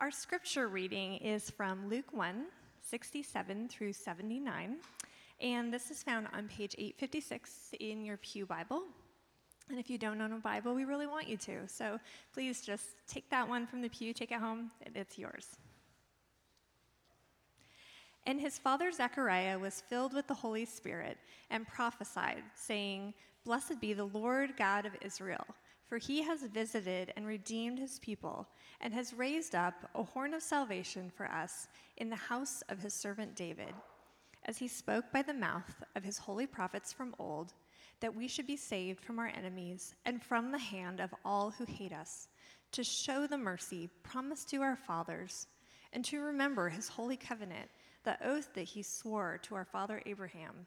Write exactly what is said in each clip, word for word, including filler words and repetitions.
Our scripture reading is from Luke one, sixty-seven through seventy-nine, and this is found on page eight fifty-six in your pew Bible. And if you don't own a Bible, we really want you to, so please just take that one from the pew, take it home, it's yours. And his father Zechariah was filled with the Holy Spirit and prophesied, saying, "Blessed be the Lord God of Israel, for he has visited and redeemed his people, and has raised up a horn of salvation for us in the house of his servant David, as he spoke by the mouth of his holy prophets from old, that we should be saved from our enemies and from the hand of all who hate us, to show the mercy promised to our fathers, and to remember his holy covenant, the oath that he swore to our father Abraham,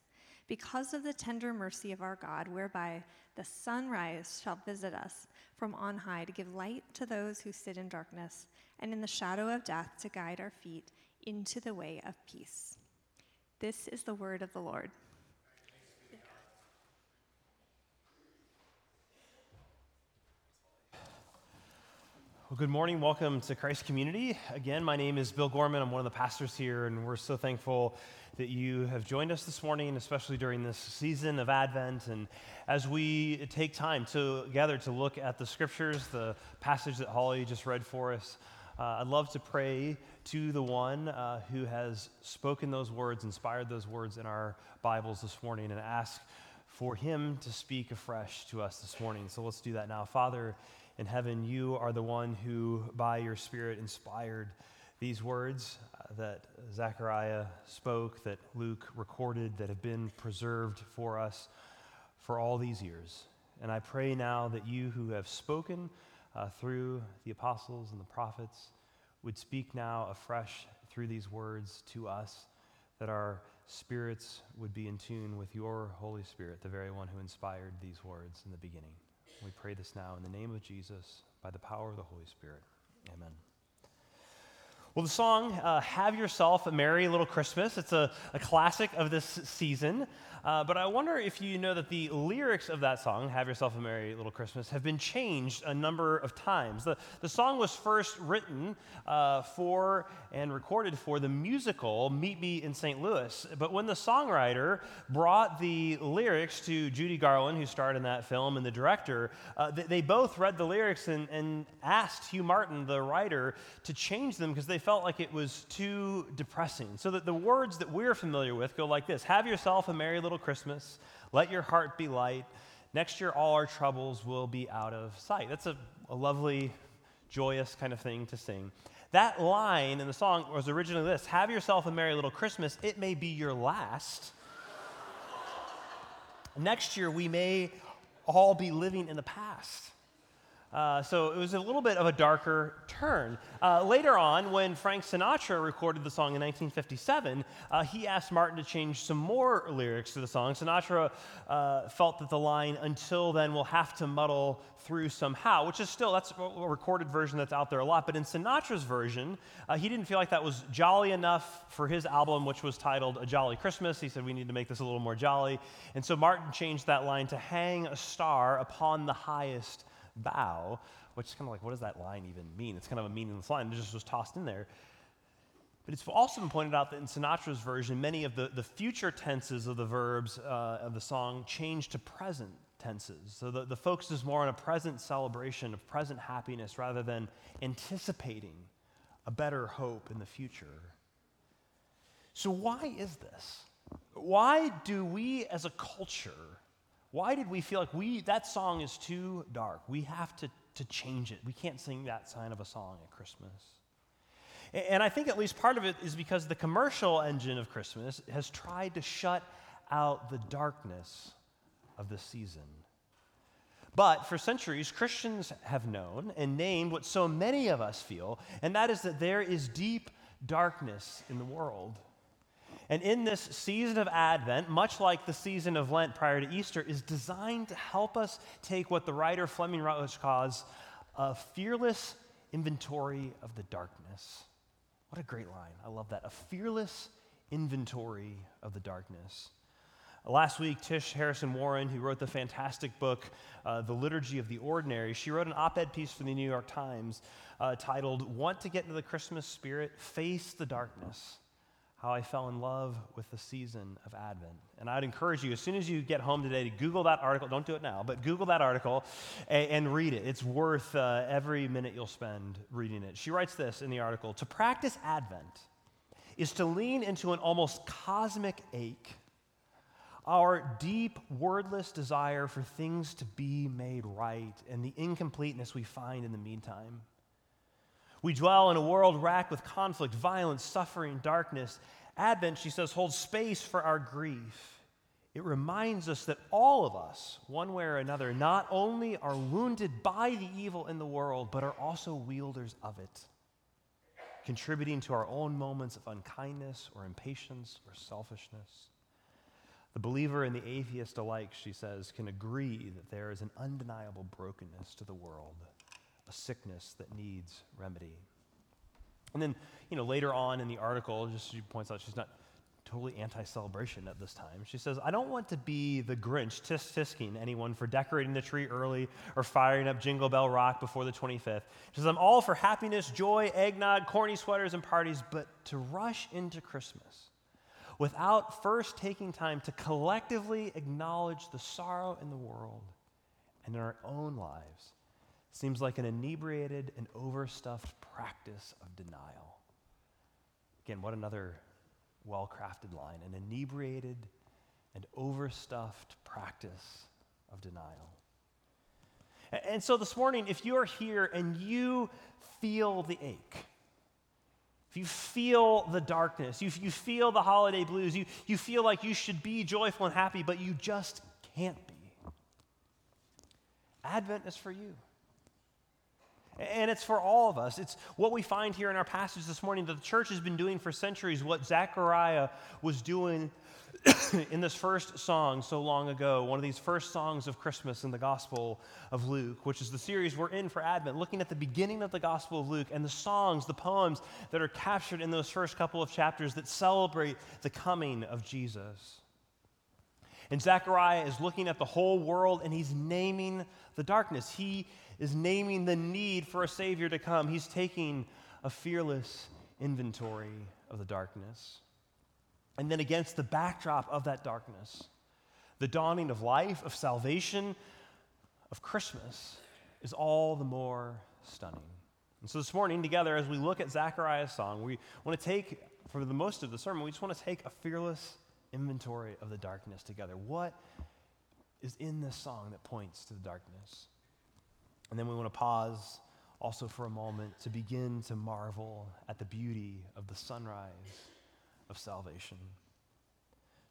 because of the tender mercy of our God, whereby the sunrise shall visit us from on high to give light to those who sit in darkness, and in the shadow of death to guide our feet into the way of peace." This is the word of the Lord. Well, good morning. Welcome to Christ Community. Again, my name is Bill Gorman. I'm one of the pastors here, and we're so thankful that you have joined us this morning, especially during this season of Advent. And as we take time to gather to look at the scriptures, the passage that Holly just read for us, Uh, I'd love to pray to the one uh, who has spoken those words, inspired those words in our Bibles this morning, and ask for him to speak afresh to us this morning. So let's do that now. Father in heaven, you are the one who, by your Spirit, inspired these words uh, that Zechariah spoke, that Luke recorded, that have been preserved for us for all these years. And I pray now that you who have spoken Uh, through the apostles and the prophets, would speak now afresh through these words to us, that our spirits would be in tune with your Holy Spirit, the very one who inspired these words in the beginning. We pray this now in the name of Jesus, by the power of the Holy Spirit. Amen. Well, the song, uh, Have Yourself a Merry Little Christmas, it's a, a classic of this season, uh, but I wonder if you know that the lyrics of that song, Have Yourself a Merry Little Christmas, have been changed a number of times. The, the song was first written uh, for and recorded for the musical Meet Me in Saint Louis, but when the songwriter brought the lyrics to Judy Garland, who starred in that film, and the director, uh, they, they both read the lyrics and, and asked Hugh Martin, the writer, to change them because they felt like it was too depressing. So that the words that we're familiar with go like this: "Have yourself a merry little Christmas. Let your heart be light. Next year all our troubles will be out of sight." That's a, a lovely, joyous kind of thing to sing. That line in the song was originally this: "Have yourself a merry little Christmas. It may be your last. Next year we may all be living in the past." Uh, so it was a little bit of a darker turn. Uh, later on, when Frank Sinatra recorded the song in nineteen fifty-seven, uh, he asked Martin to change some more lyrics to the song. Sinatra uh, felt that the line, "Until then, we'll have to muddle through somehow," which is still, that's a recorded version that's out there a lot, but in Sinatra's version, uh, he didn't feel like that was jolly enough for his album, which was titled A Jolly Christmas. He said, we need to make this a little more jolly. And so Martin changed that line to "Hang a star upon the highest bow," which is kind of like, what does that line even mean? It's kind of a meaningless line. It just was tossed in there. But it's also been pointed out that in Sinatra's version, many of the, the future tenses of the verbs uh, of the song changed to present tenses. So the, the focus is more on a present celebration of present happiness rather than anticipating a better hope in the future. So why is this? Why do we as a culture Why did we feel like we that song is too dark? We have to, to change it. We can't sing that sign of a song at Christmas. And, and I think at least part of it is because the commercial engine of Christmas has tried to shut out the darkness of the season. But for centuries, Christians have known and named what so many of us feel, and that is that there is deep darkness in the world. And in this season of Advent, much like the season of Lent prior to Easter, is designed to help us take what the writer Fleming Rutledge calls a fearless inventory of the darkness. What a great line. I love that. A fearless inventory of the darkness. Last week, Tish Harrison Warren, who wrote the fantastic book, uh, The Liturgy of the Ordinary, she wrote an op-ed piece for the New York Times uh, titled, "Want to Get into the Christmas Spirit? Face the Darkness. How I Fell in Love with the Season of Advent." And I'd encourage you, as soon as you get home today, to Google that article. Don't do it now, but Google that article and, and read it. It's worth uh, every minute you'll spend reading it. She writes this in the article: "To practice Advent is to lean into an almost cosmic ache, our deep, wordless desire for things to be made right and the incompleteness we find in the meantime. We dwell in a world racked with conflict, violence, suffering, darkness. Advent," she says, "holds space for our grief. It reminds us that all of us, one way or another, not only are wounded by the evil in the world, but are also wielders of it, contributing to our own moments of unkindness or impatience or selfishness. The believer and the atheist alike," she says, "can agree that there is an undeniable brokenness to the world, a sickness that needs remedy." And then, you know, later on in the article, just she points out she's not totally anti-celebration at this time. She says, "I don't want to be the Grinch tisk-tisking anyone for decorating the tree early or firing up Jingle Bell Rock before the twenty-fifth. She says, "I'm all for happiness, joy, eggnog, corny sweaters and parties, but to rush into Christmas without first taking time to collectively acknowledge the sorrow in the world and in our own lives seems like an inebriated and overstuffed practice of denial." Again, what another well-crafted line, an inebriated and overstuffed practice of denial. And so this morning, if you are here and you feel the ache, if you feel the darkness, you, you feel the holiday blues, you, you feel like you should be joyful and happy, but you just can't be, Advent is for you. And it's for all of us. It's what we find here in our passage this morning that the church has been doing for centuries, what Zechariah was doing in this first song so long ago, one of these first songs of Christmas in the Gospel of Luke, which is the series we're in for Advent, looking at the beginning of the Gospel of Luke and the songs, the poems that are captured in those first couple of chapters that celebrate the coming of Jesus. And Zechariah is looking at the whole world and he's naming the darkness. He is naming the need for a Savior to come. He's taking a fearless inventory of the darkness. And then against the backdrop of that darkness, the dawning of life, of salvation, of Christmas is all the more stunning. And so this morning together, as we look at Zechariah's song, we want to take, for the most of the sermon, we just want to take a fearless inventory of the darkness together. What is in this song that points to the darkness? And then we want to pause also for a moment to begin to marvel at the beauty of the sunrise of salvation.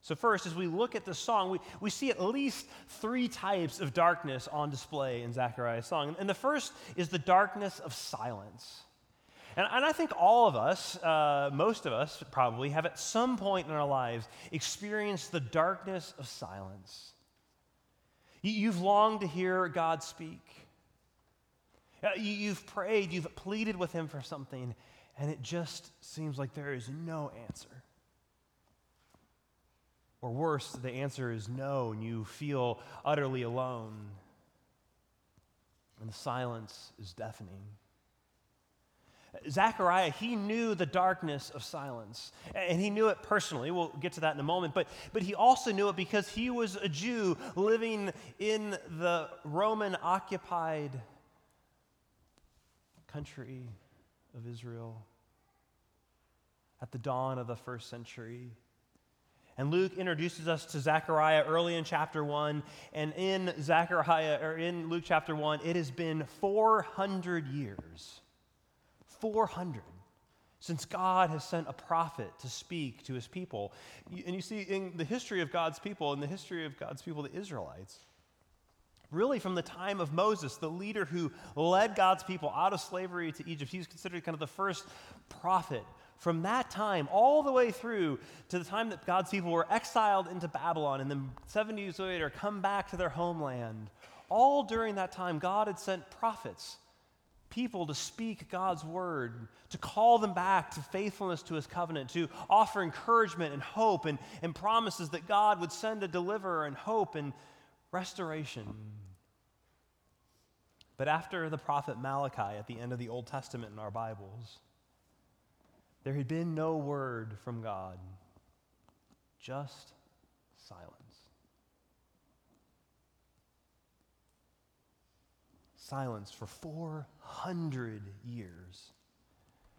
So first, as we look at the song, we, we see at least three types of darkness on display in Zechariah's song. And the first is the darkness of silence. And, and I think all of us, uh, most of us probably, have at some point in our lives experienced the darkness of silence. You've longed to hear God speak. You've prayed, you've pleaded with him for something, and it just seems like there is no answer. Or worse, the answer is no, and you feel utterly alone. And the silence is deafening. Zechariah, he knew the darkness of silence, and he knew it personally. We'll get to that in a moment, but, but he also knew it because he was a Jew living in the Roman-occupied country of Israel at the dawn of the first century. And Luke introduces us to Zechariah early in chapter one, and in Zechariah, or in Luke chapter one, it has been four hundred years. four hundred since God has sent a prophet to speak to his people. And you see in the history of God's people, in the history of God's people, the Israelites, really from the time of Moses, the leader who led God's people out of slavery to Egypt, he was considered kind of the first prophet From that time all the way through to the time that God's people were exiled into Babylon and then seventy years later come back to their homeland, all during that time God had sent prophets, people to speak God's word, to call them back to faithfulness to his covenant, to offer encouragement and hope and, and promises that God would send a deliverer and hope and restoration. But after the prophet Malachi at the end of the Old Testament in our Bibles, there had been no word from God, just silence. Silence for four hundred years.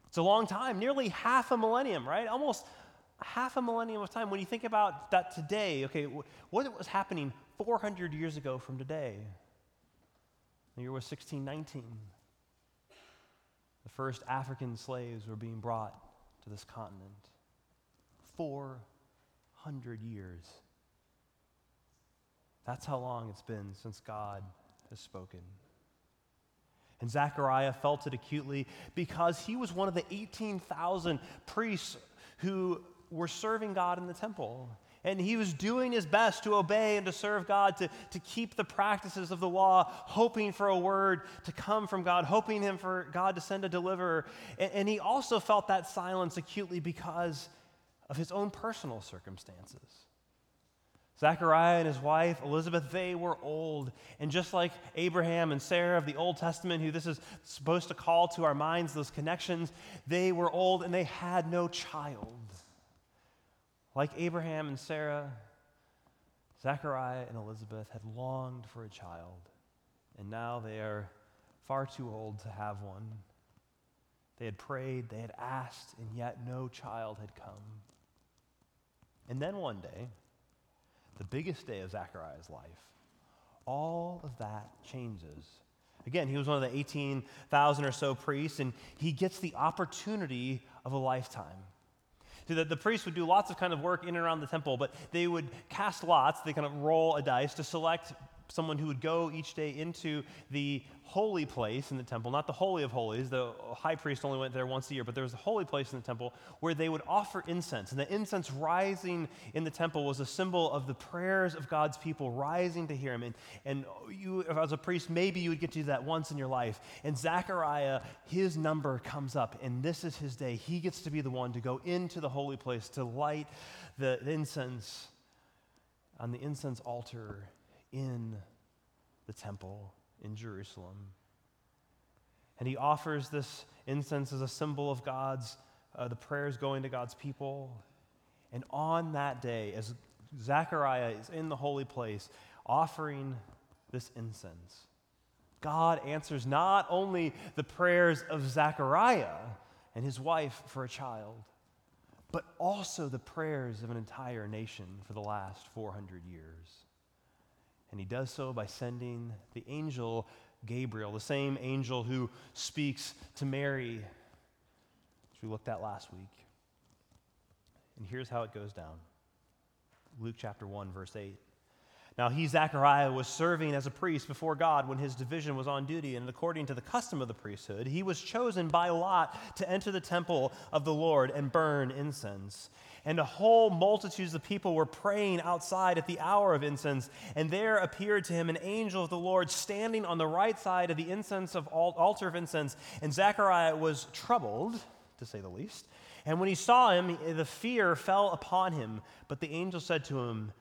It's a long time, nearly half a millennium, right? Almost half a millennium of time. When you think about that today, okay, what was happening four hundred years ago from today? The year was sixteen nineteen. The first African slaves were being brought to this continent. four hundred years. That's how long it's been since God has spoken. And Zechariah felt it acutely because he was one of the eighteen thousand priests who were serving God in the temple. And he was doing his best to obey and to serve God, to, to keep the practices of the law, hoping for a word to come from God, hoping him for God to send a deliverer. And, and he also felt that silence acutely because of his own personal circumstances. Zechariah and his wife, Elizabeth, they were old. And just like Abraham and Sarah of the Old Testament, who this is supposed to call to our minds, those connections, they were old and they had no child. Like Abraham and Sarah, Zechariah and Elizabeth had longed for a child, and now they are far too old to have one. They had prayed, they had asked, and yet no child had come. And then one day, the biggest day of Zechariah's life, all of that changes. Again, he was one of the eighteen thousand or so priests, and he gets the opportunity of a lifetime. So that the priests would do lots of kind of work in and around the temple, but they would cast lots, they kind of roll a dice to select someone who would go each day into the holy place in the temple, not the Holy of Holies, the high priest only went there once a year, but there was a holy place in the temple where they would offer incense. And the incense rising in the temple was a symbol of the prayers of God's people rising to hear him. And, and you, as a priest, maybe you would get to do that once in your life. And Zechariah, his number comes up, and this is his day. He gets to be the one to go into the holy place to light the incense on the incense altar in the temple in Jerusalem. And he offers this incense as a symbol of God's, uh, the prayers going to God's people. And on that day, as Zechariah is in the holy place offering this incense, God answers not only the prayers of Zechariah and his wife for a child, but also the prayers of an entire nation for the last four hundred years. And he does so by sending the angel Gabriel, the same angel who speaks to Mary, which we looked at last week. And here's how it goes down. Luke chapter one, verse eight. Now he, Zechariah, was serving as a priest before God when his division was on duty, and according to the custom of the priesthood, he was chosen by lot to enter the temple of the Lord and burn incense. And a whole multitude of the people were praying outside at the hour of incense, and there appeared to him an angel of the Lord standing on the right side of the incense of altar of incense. And Zechariah was troubled, to say the least, and when he saw him, the fear fell upon him. But the angel said to him,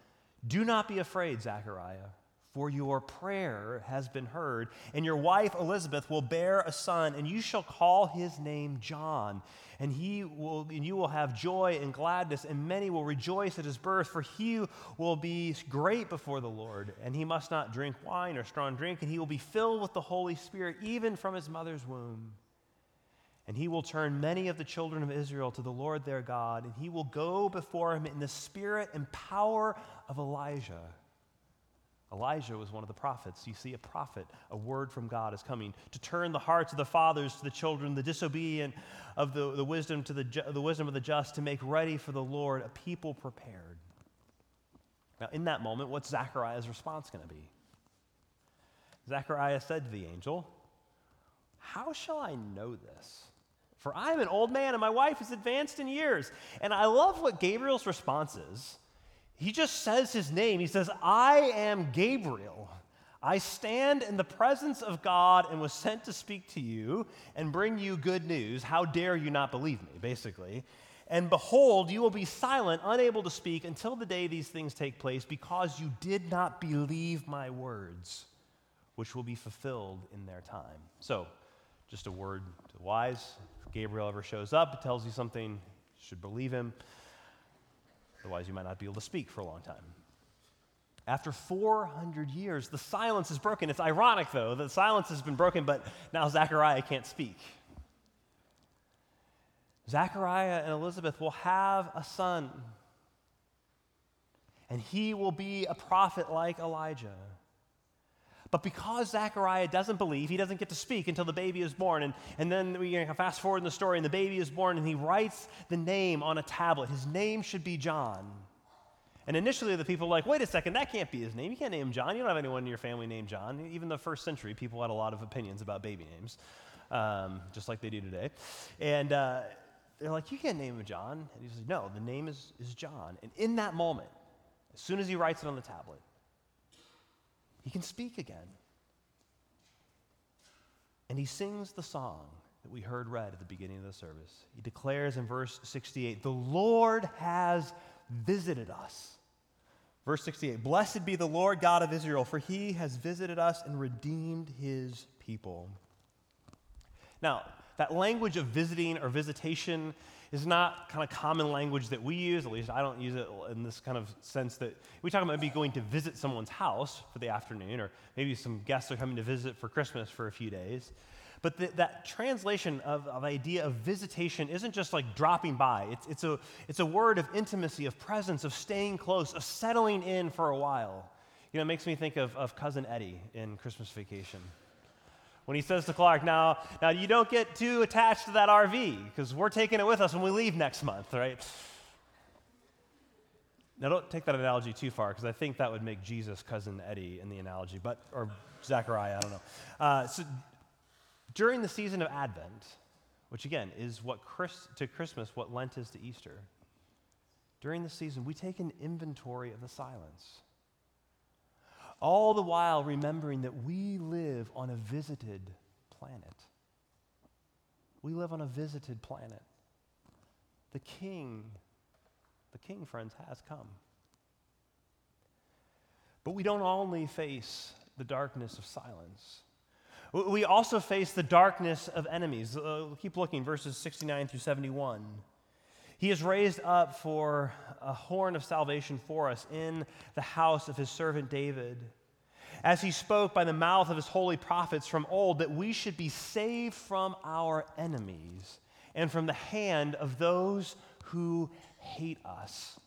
"Do not be afraid, Zechariah, for your prayer has been heard, and your wife Elizabeth will bear a son, and you shall call his name John, and he will, and you will have joy and gladness, and many will rejoice at his birth, for he will be great before the Lord, and he must not drink wine or strong drink, and he will be filled with the Holy Spirit even from his mother's womb. And he will turn many of the children of Israel to the Lord their God, and he will go before him in the spirit and power of Elijah." Elijah was one of the prophets. You see, a prophet, a word from God is coming to turn the hearts of the fathers to the children, the disobedient of the, the wisdom to the, ju- the wisdom of the just, to make ready for the Lord a people prepared. Now, in that moment, what's Zechariah's response going to be? Zechariah said to the angel, "How shall I know this? for I am an old man and my wife is advanced in years. And I love what Gabriel's response is. He just says his name. He says, I am Gabriel. I stand in the presence of God and was sent to speak to you and bring you good news. How dare you not believe me, basically. And behold, you will be silent, unable to speak until the day these things take place, because you did not believe my words, which will be fulfilled in their time. So, just a word to the wise. If Gabriel ever shows up, it tells you something, you should believe him. Otherwise, you might not be able to speak for a long time. After four hundred years, the silence is broken. It's ironic, though, that the silence has been broken, but now Zechariah can't speak. Zechariah and Elizabeth will have a son, and he will be a prophet like Elijah. But because Zechariah doesn't believe, he doesn't get to speak until the baby is born. And, and then we you know, fast forward in the story, and the baby is born, and he writes the name on a tablet. His name should be John. And initially the people were like, wait a second, that can't be his name. You can't name him John. You don't have anyone in your family named John. Even the first century, people had a lot of opinions about baby names, um, just like they do today. And uh, they're like, you can't name him John. And he's like, no, the name is, is John. And in that moment, as soon as he writes it on the tablet, he can speak again. And he sings the song that we heard read at the beginning of the service. He declares in verse sixty-eight, the Lord has visited us. Verse sixty-eight, blessed be the Lord God of Israel, for he has visited us and redeemed his people. Now, that language of visiting or visitation is not kind of common language that we use. At least I don't use it in this kind of sense that we talk about maybe going to visit someone's house for the afternoon, or maybe some guests are coming to visit for Christmas for a few days. But the, that translation of, of idea of visitation isn't just like dropping by. It's, it's, a, it's a word of intimacy, of presence, of staying close, of settling in for a while. You know, it makes me think of, of Cousin Eddie in Christmas Vacation. When he says to Clark, now, now you don't get too attached to that R V because we're taking it with us when we leave next month, right? Now, don't take that analogy too far, because I think that would make Jesus Cousin Eddie in the analogy, but or Zechariah, I don't know. Uh, so during the season of Advent, which again is what Christ, to Christmas what Lent is to Easter, during the season we take an inventory of the silence, all the while remembering that we live on a visited planet. We live on a visited planet. The king, the king, friends, has come. But we don't only face the darkness of silence. We also face the darkness of enemies. Uh, keep looking, verses sixty-nine through seventy-one. He has raised up for a horn of salvation for us in the house of his servant David, as he spoke by the mouth of his holy prophets from old, that we should be saved from our enemies and from the hand of those who hate us.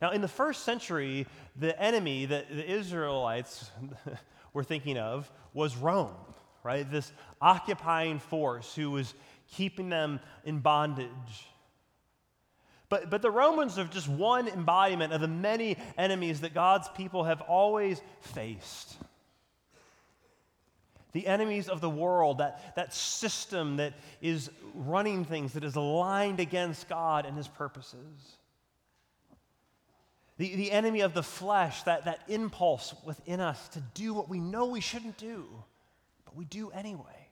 Now, in the first century, the enemy that the Israelites we're thinking of was Rome, right? This occupying force who was keeping them in bondage. But, but the Romans are just one embodiment of the many enemies that God's people have always faced. The enemies of the world, that, that system that is running things, that is aligned against God and his purposes. The, the enemy of the flesh, that, that impulse within us to do what we know we shouldn't do, but we do anyway.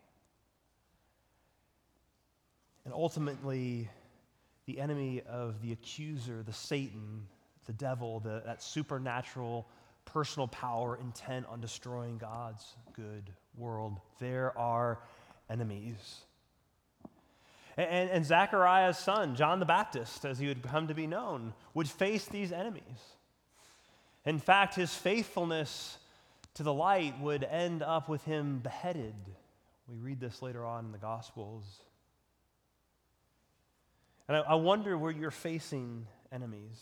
And ultimately, the enemy of the accuser, the Satan, the devil, the, that supernatural personal power intent on destroying God's good world. There are enemies. And, and Zechariah's son, John the Baptist, as he would come to be known, would face these enemies. In fact, his faithfulness to the light would end up with him beheaded. We read this later on in the Gospels. And I, I wonder where you're facing enemies.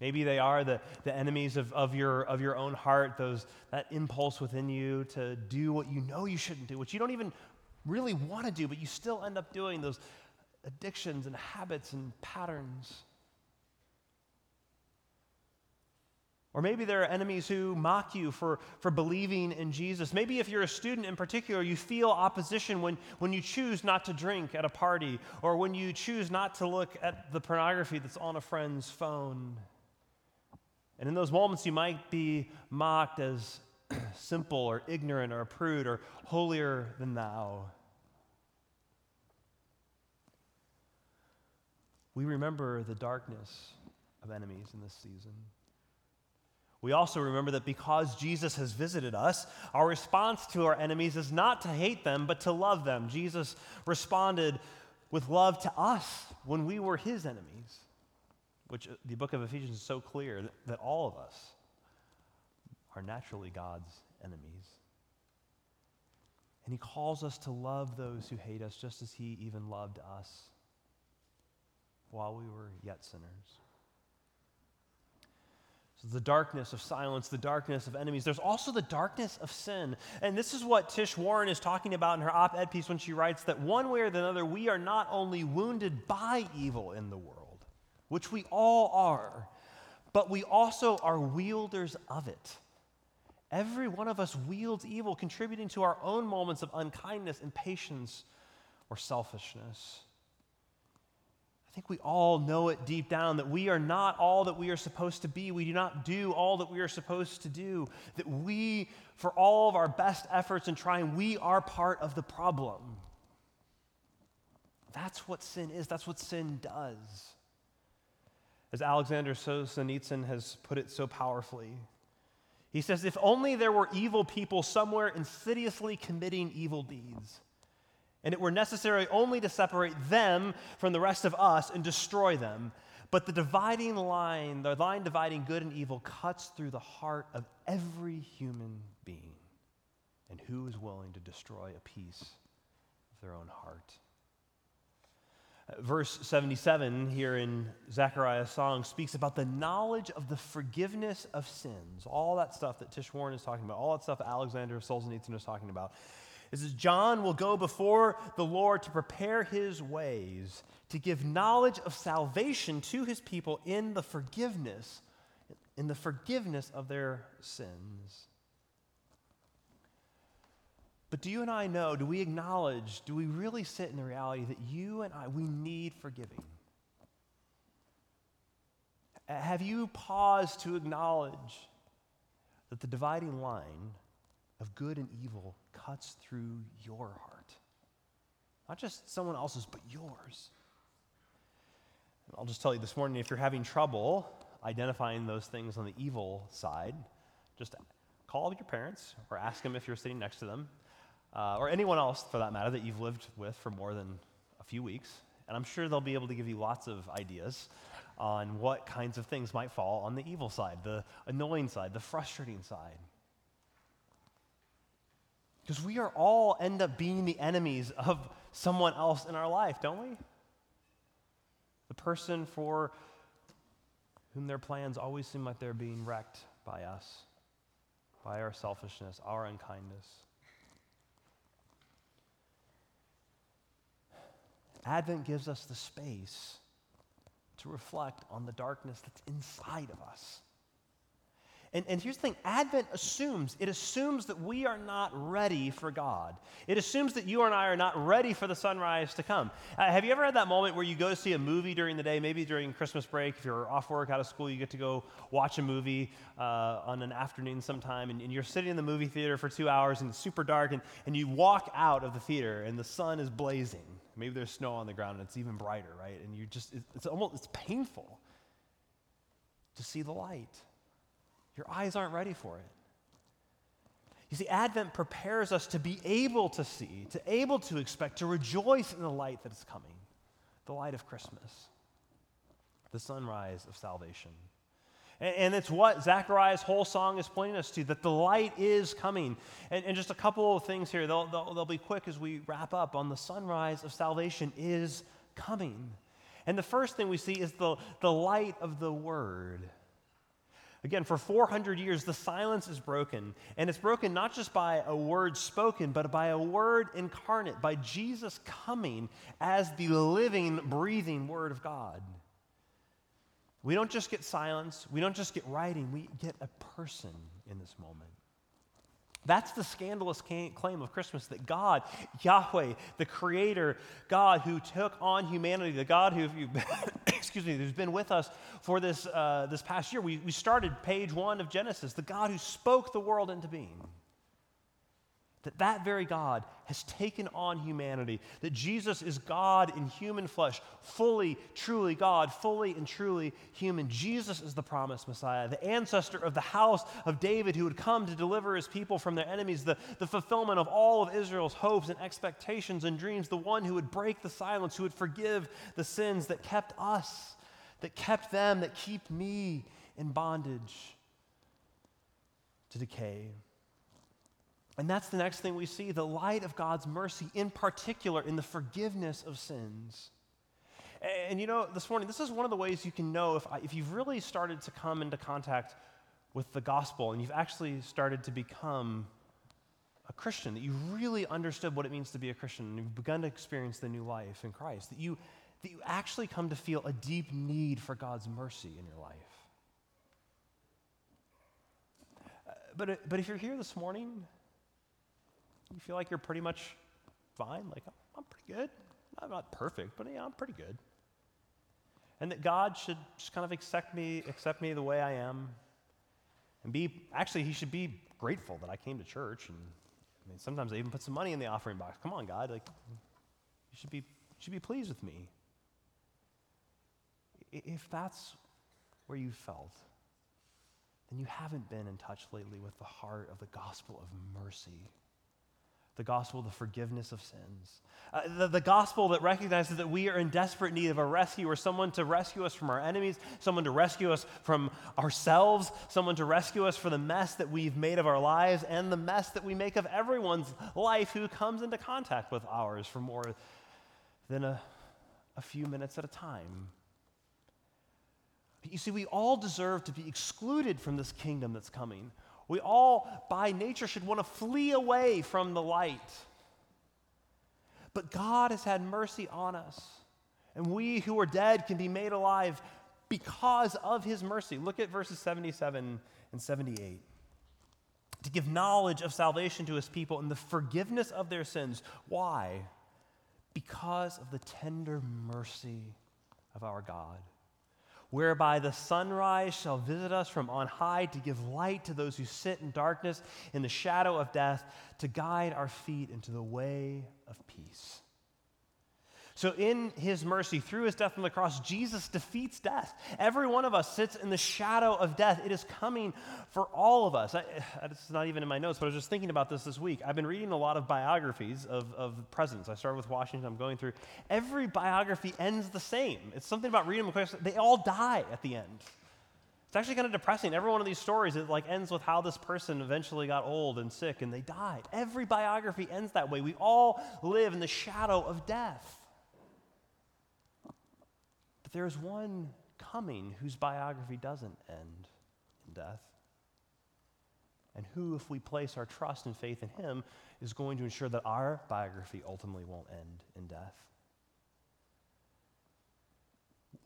Maybe they are the, the enemies of, of your of your own heart, those that impulse within you to do what you know you shouldn't do, which you don't even really want to do, but you still end up doing those addictions and habits and patterns. Or maybe there are enemies who mock you for, for believing in Jesus. Maybe if you're a student in particular, you feel opposition when, when you choose not to drink at a party or when you choose not to look at the pornography that's on a friend's phone. And in those moments, you might be mocked as simple or ignorant or a prude or holier than thou. We remember the darkness of enemies in this season. We also remember that because Jesus has visited us, our response to our enemies is not to hate them, but to love them. Jesus responded with love to us when we were his enemies, which the book of Ephesians is so clear that, that all of us are naturally God's enemies. And he calls us to love those who hate us just as he even loved us while we were yet sinners. So the darkness of silence, the darkness of enemies. There's also the darkness of sin. And this is what Tish Warren is talking about in her op-ed piece when she writes that one way or the other, we are not only wounded by evil in the world, which we all are, but we also are wielders of it. Every one of us wields evil, contributing to our own moments of unkindness, impatience, or selfishness. I think we all know it deep down that we are not all that we are supposed to be. We do not do all that we are supposed to do. That we, for all of our best efforts and trying, we are part of the problem. That's what sin is. That's what sin does. As Alexander Solzhenitsyn has put it so powerfully, he says, if only there were evil people somewhere insidiously committing evil deeds, and it were necessary only to separate them from the rest of us and destroy them. But the dividing line, the line dividing good and evil, cuts through the heart of every human being. And who is willing to destroy a piece of their own heart? Verse seventy-seven here in Zechariah's song speaks about the knowledge of the forgiveness of sins. All that stuff that Tish Warren is talking about, all that stuff Alexander Solzhenitsyn is talking about. It says, John will go before the Lord to prepare his ways, to give knowledge of salvation to his people in the forgiveness, in the forgiveness of their sins. But do you and I know, do we acknowledge, do we really sit in the reality that you and I, we need forgiving? Have you paused to acknowledge that the dividing line of good and evil cuts through your heart? Not just someone else's, but yours. And I'll just tell you this morning, if you're having trouble identifying those things on the evil side, just call your parents or ask them if you're sitting next to them, uh, or anyone else, for that matter, that you've lived with for more than a few weeks. And I'm sure they'll be able to give you lots of ideas on what kinds of things might fall on the evil side, the annoying side, the frustrating side. Because we are all end up being the enemies of someone else in our life, don't we? The person for whom their plans always seem like they're being wrecked by us, by our selfishness, our unkindness. Advent gives us the space to reflect on the darkness that's inside of us. And, and here's the thing, Advent assumes, it assumes that we are not ready for God. It assumes that you and I are not ready for the sunrise to come. Uh, have you ever had that moment where you go to see a movie during the day, maybe during Christmas break, if you're off work, out of school, you get to go watch a movie uh, on an afternoon sometime, and, and you're sitting in the movie theater for two hours, and it's super dark, and, and you walk out of the theater, and the sun is blazing. Maybe there's snow on the ground, and it's even brighter, right? And you just, it's, it's almost, it's painful to see the light. Your eyes aren't ready for it. You see, Advent prepares us to be able to see, to able to expect, to rejoice in the light that is coming, the light of Christmas, the sunrise of salvation. And, and it's what Zechariah's whole song is pointing us to, that the light is coming. And, and just a couple of things here, they'll, they'll, they'll be quick as we wrap up on the sunrise of salvation is coming. And the first thing we see is the, the light of the Word. Again, for four hundred years, the silence is broken, and it's broken not just by a word spoken, but by a word incarnate, by Jesus coming as the living, breathing Word of God. We don't just get silence. We don't just get writing. We get a person in this moment. That's the scandalous claim of Christmas, that God, Yahweh, the Creator, God who took on humanity, the God who, excuse me, who's been with us for this uh, this past year. We, we started page one of Genesis, the God who spoke the world into being. That that very God has taken on humanity, that Jesus is God in human flesh, fully, truly God, fully and truly human. Jesus is the promised Messiah, the ancestor of the house of David who would come to deliver his people from their enemies, the, the fulfillment of all of Israel's hopes and expectations and dreams, the one who would break the silence, who would forgive the sins that kept us, that kept them, that keep me in bondage to decay. And that's the next thing we see, the light of God's mercy, in particular in the forgiveness of sins. And, and you know, this morning, this is one of the ways you can know if, I, if you've really started to come into contact with the gospel and you've actually started to become a Christian, that you've really understood what it means to be a Christian and you've begun to experience the new life in Christ, that you, that you actually come to feel a deep need for God's mercy in your life. Uh, but, but if you're here this morning, you feel like you're pretty much fine, like, I'm pretty good. I'm not perfect, but yeah, I'm pretty good. And that God should just kind of accept me, accept me the way I am, and be, actually, he should be grateful that I came to church. And I mean, sometimes I even put some money in the offering box. Come on, God, like, you should be, you should be pleased with me. If that's where you felt, then you haven't been in touch lately with the heart of the gospel of mercy. The gospel of the forgiveness of sins. Uh, the, the gospel that recognizes that we are in desperate need of a rescuer, someone to rescue us from our enemies, someone to rescue us from ourselves, someone to rescue us from the mess that we've made of our lives and the mess that we make of everyone's life who comes into contact with ours for more than a, a few minutes at a time. You see, we all deserve to be excluded from this kingdom that's coming. We all, by nature, should want to flee away from the light. But God has had mercy on us, and we who are dead can be made alive because of his mercy. Look at verses seventy-seven and seventy-eight. To give knowledge of salvation to his people and the forgiveness of their sins. Why? Because of the tender mercy of our God, whereby the sunrise shall visit us from on high to give light to those who sit in darkness, in the shadow of death, to guide our feet into the way of peace. So in his mercy, through his death on the cross, Jesus defeats death. Every one of us sits in the shadow of death. It is coming for all of us. I, I, it's not even in my notes, but I was just thinking about this this week. I've been reading a lot of biographies of, of presidents. I started with Washington. I'm going through. Every biography ends the same. It's something about reading them. They all die at the end. It's actually kind of depressing. Every one of these stories, it like ends with how this person eventually got old and sick and they died. Every biography ends that way. We all live in the shadow of death. But there is one coming whose biography doesn't end in death, and who, if we place our trust and faith in him, is going to ensure that our biography ultimately won't end in death.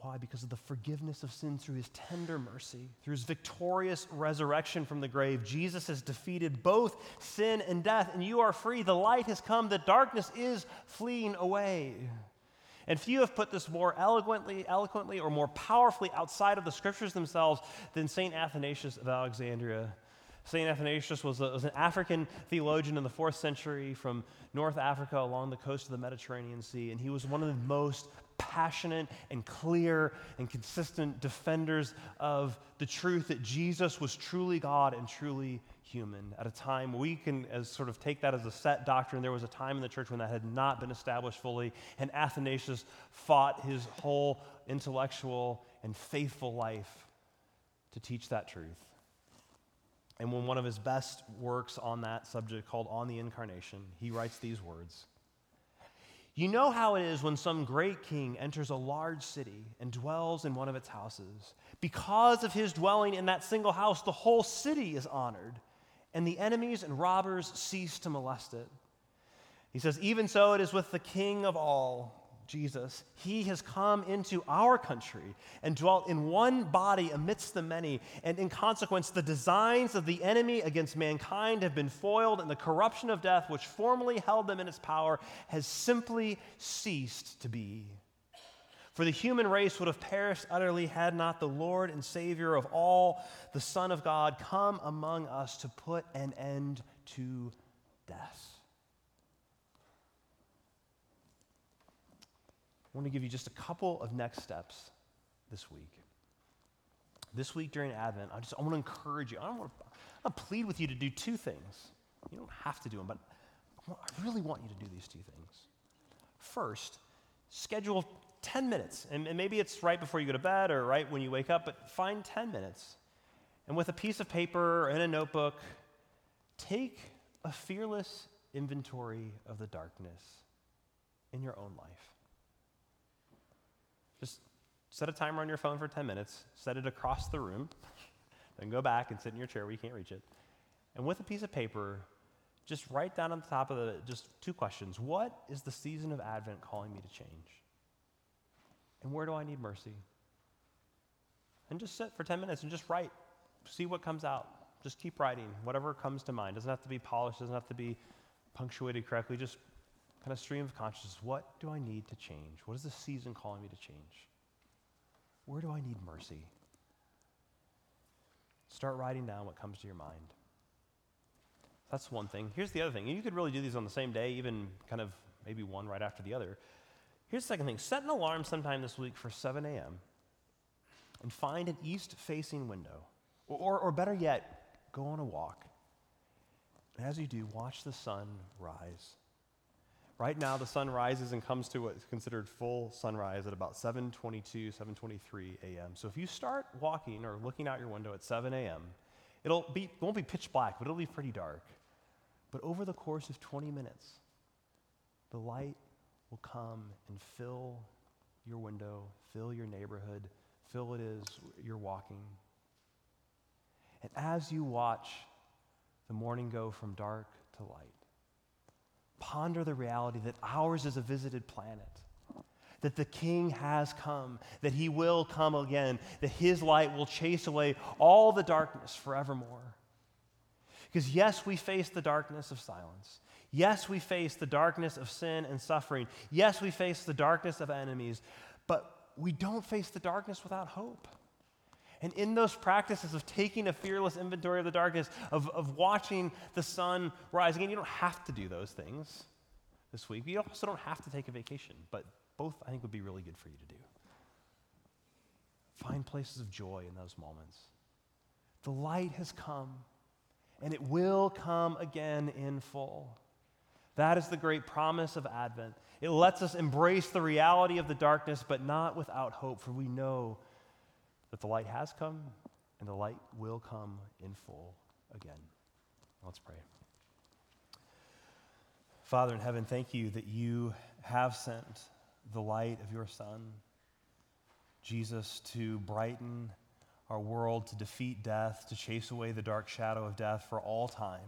Why? Because of the forgiveness of sin through his tender mercy, through his victorious resurrection from the grave. Jesus has defeated both sin and death, and you are free. The light has come. The darkness is fleeing away. And few have put this more eloquently, eloquently or more powerfully outside of the scriptures themselves than Saint Athanasius of Alexandria. Saint Athanasius was, a, was an African theologian in the fourth century from North Africa along the coast of the Mediterranean Sea, and he was one of the most passionate and clear and consistent defenders of the truth that Jesus was truly God and truly human. At a time, we can as sort of take that as a set doctrine. There was a time in the church when that had not been established fully, and Athanasius fought his whole intellectual and faithful life to teach that truth. And when one of his best works on that subject, called On the Incarnation, he writes these words: "You know how it is when some great king enters a large city and dwells in one of its houses. Because of his dwelling in that single house, the whole city is honored, and the enemies and robbers cease to molest it." He says, "Even so it is with the King of all, Jesus, he has come into our country and dwelt in one body amidst the many, and in consequence, the designs of the enemy against mankind have been foiled, and the corruption of death, which formerly held them in its power, has simply ceased to be. For the human race would have perished utterly had not the Lord and Savior of all, the Son of God, come among us to put an end to death. I want to give you just a couple of next steps this week. This week during Advent, I just I want to encourage you. I want to, I want to plead with you to do two things. You don't have to do them, but I, want, I really want you to do these two things. First, schedule ten minutes, and, and maybe it's right before you go to bed or right when you wake up, but find ten minutes. And with a piece of paper and a notebook, take a fearless inventory of the darkness in your own life. Just set a timer on your phone for ten minutes, set it across the room, then go back and sit in your chair where you can't reach it. And with a piece of paper, just write down on the top of the, just two questions. What is the season of Advent calling me to change? And where do I need mercy? And just sit for ten minutes and just write. See what comes out. Just keep writing, whatever comes to mind. Doesn't have to be polished, doesn't have to be punctuated correctly, just kind of stream of consciousness. What do I need to change? What is the season calling me to change? Where do I need mercy? Start writing down what comes to your mind. That's one thing. Here's the other thing. You could really do these on the same day, even kind of maybe one right after the other. Here's the second thing. Set an alarm sometime this week for seven a.m. and find an east-facing window. Or, or, or better yet, go on a walk. And as you do, watch the sun rise. Right now, the sun rises and comes to what is considered full sunrise at about seven twenty-two, seven twenty-three a.m. So if you start walking or looking out your window at seven a.m., it'll be, it won't be pitch black, but it'll be pretty dark. But over the course of twenty minutes, the light will come and fill your window, fill your neighborhood, fill it as you're walking. And as you watch the morning go from dark to light, ponder the reality that ours is a visited planet, that the King has come, that he will come again, that his light will chase away all the darkness forevermore. Because yes, we face the darkness of silence. Yes, we face the darkness of sin and suffering. Yes, we face the darkness of enemies, but we don't face the darkness without hope. And in those practices of taking a fearless inventory of the darkness, of, of watching the sun rise, again, you don't have to do those things this week. You also don't have to take a vacation, but both, I think, would be really good for you to do. Find places of joy in those moments. The light has come, and it will come again in full. That is the great promise of Advent. It lets us embrace the reality of the darkness, but not without hope, for we know that the light has come, and the light will come in full again. Let's pray. Father in heaven, thank you that you have sent the light of your Son, Jesus, to brighten our world, to defeat death, to chase away the dark shadow of death for all time.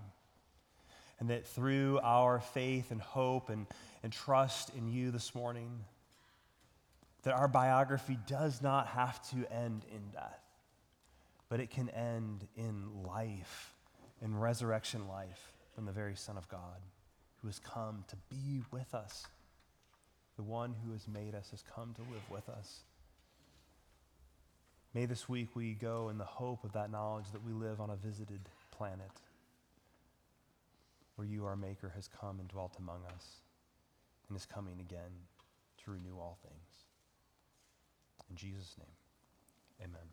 And that through our faith and hope and, and trust in you this morning, that our biography does not have to end in death, but it can end in life, in resurrection life from the very Son of God who has come to be with us. The one who has made us has come to live with us. May this week we go in the hope of that knowledge that we live on a visited planet where you, our Maker, has come and dwelt among us and is coming again to renew all things. In Jesus' name, amen.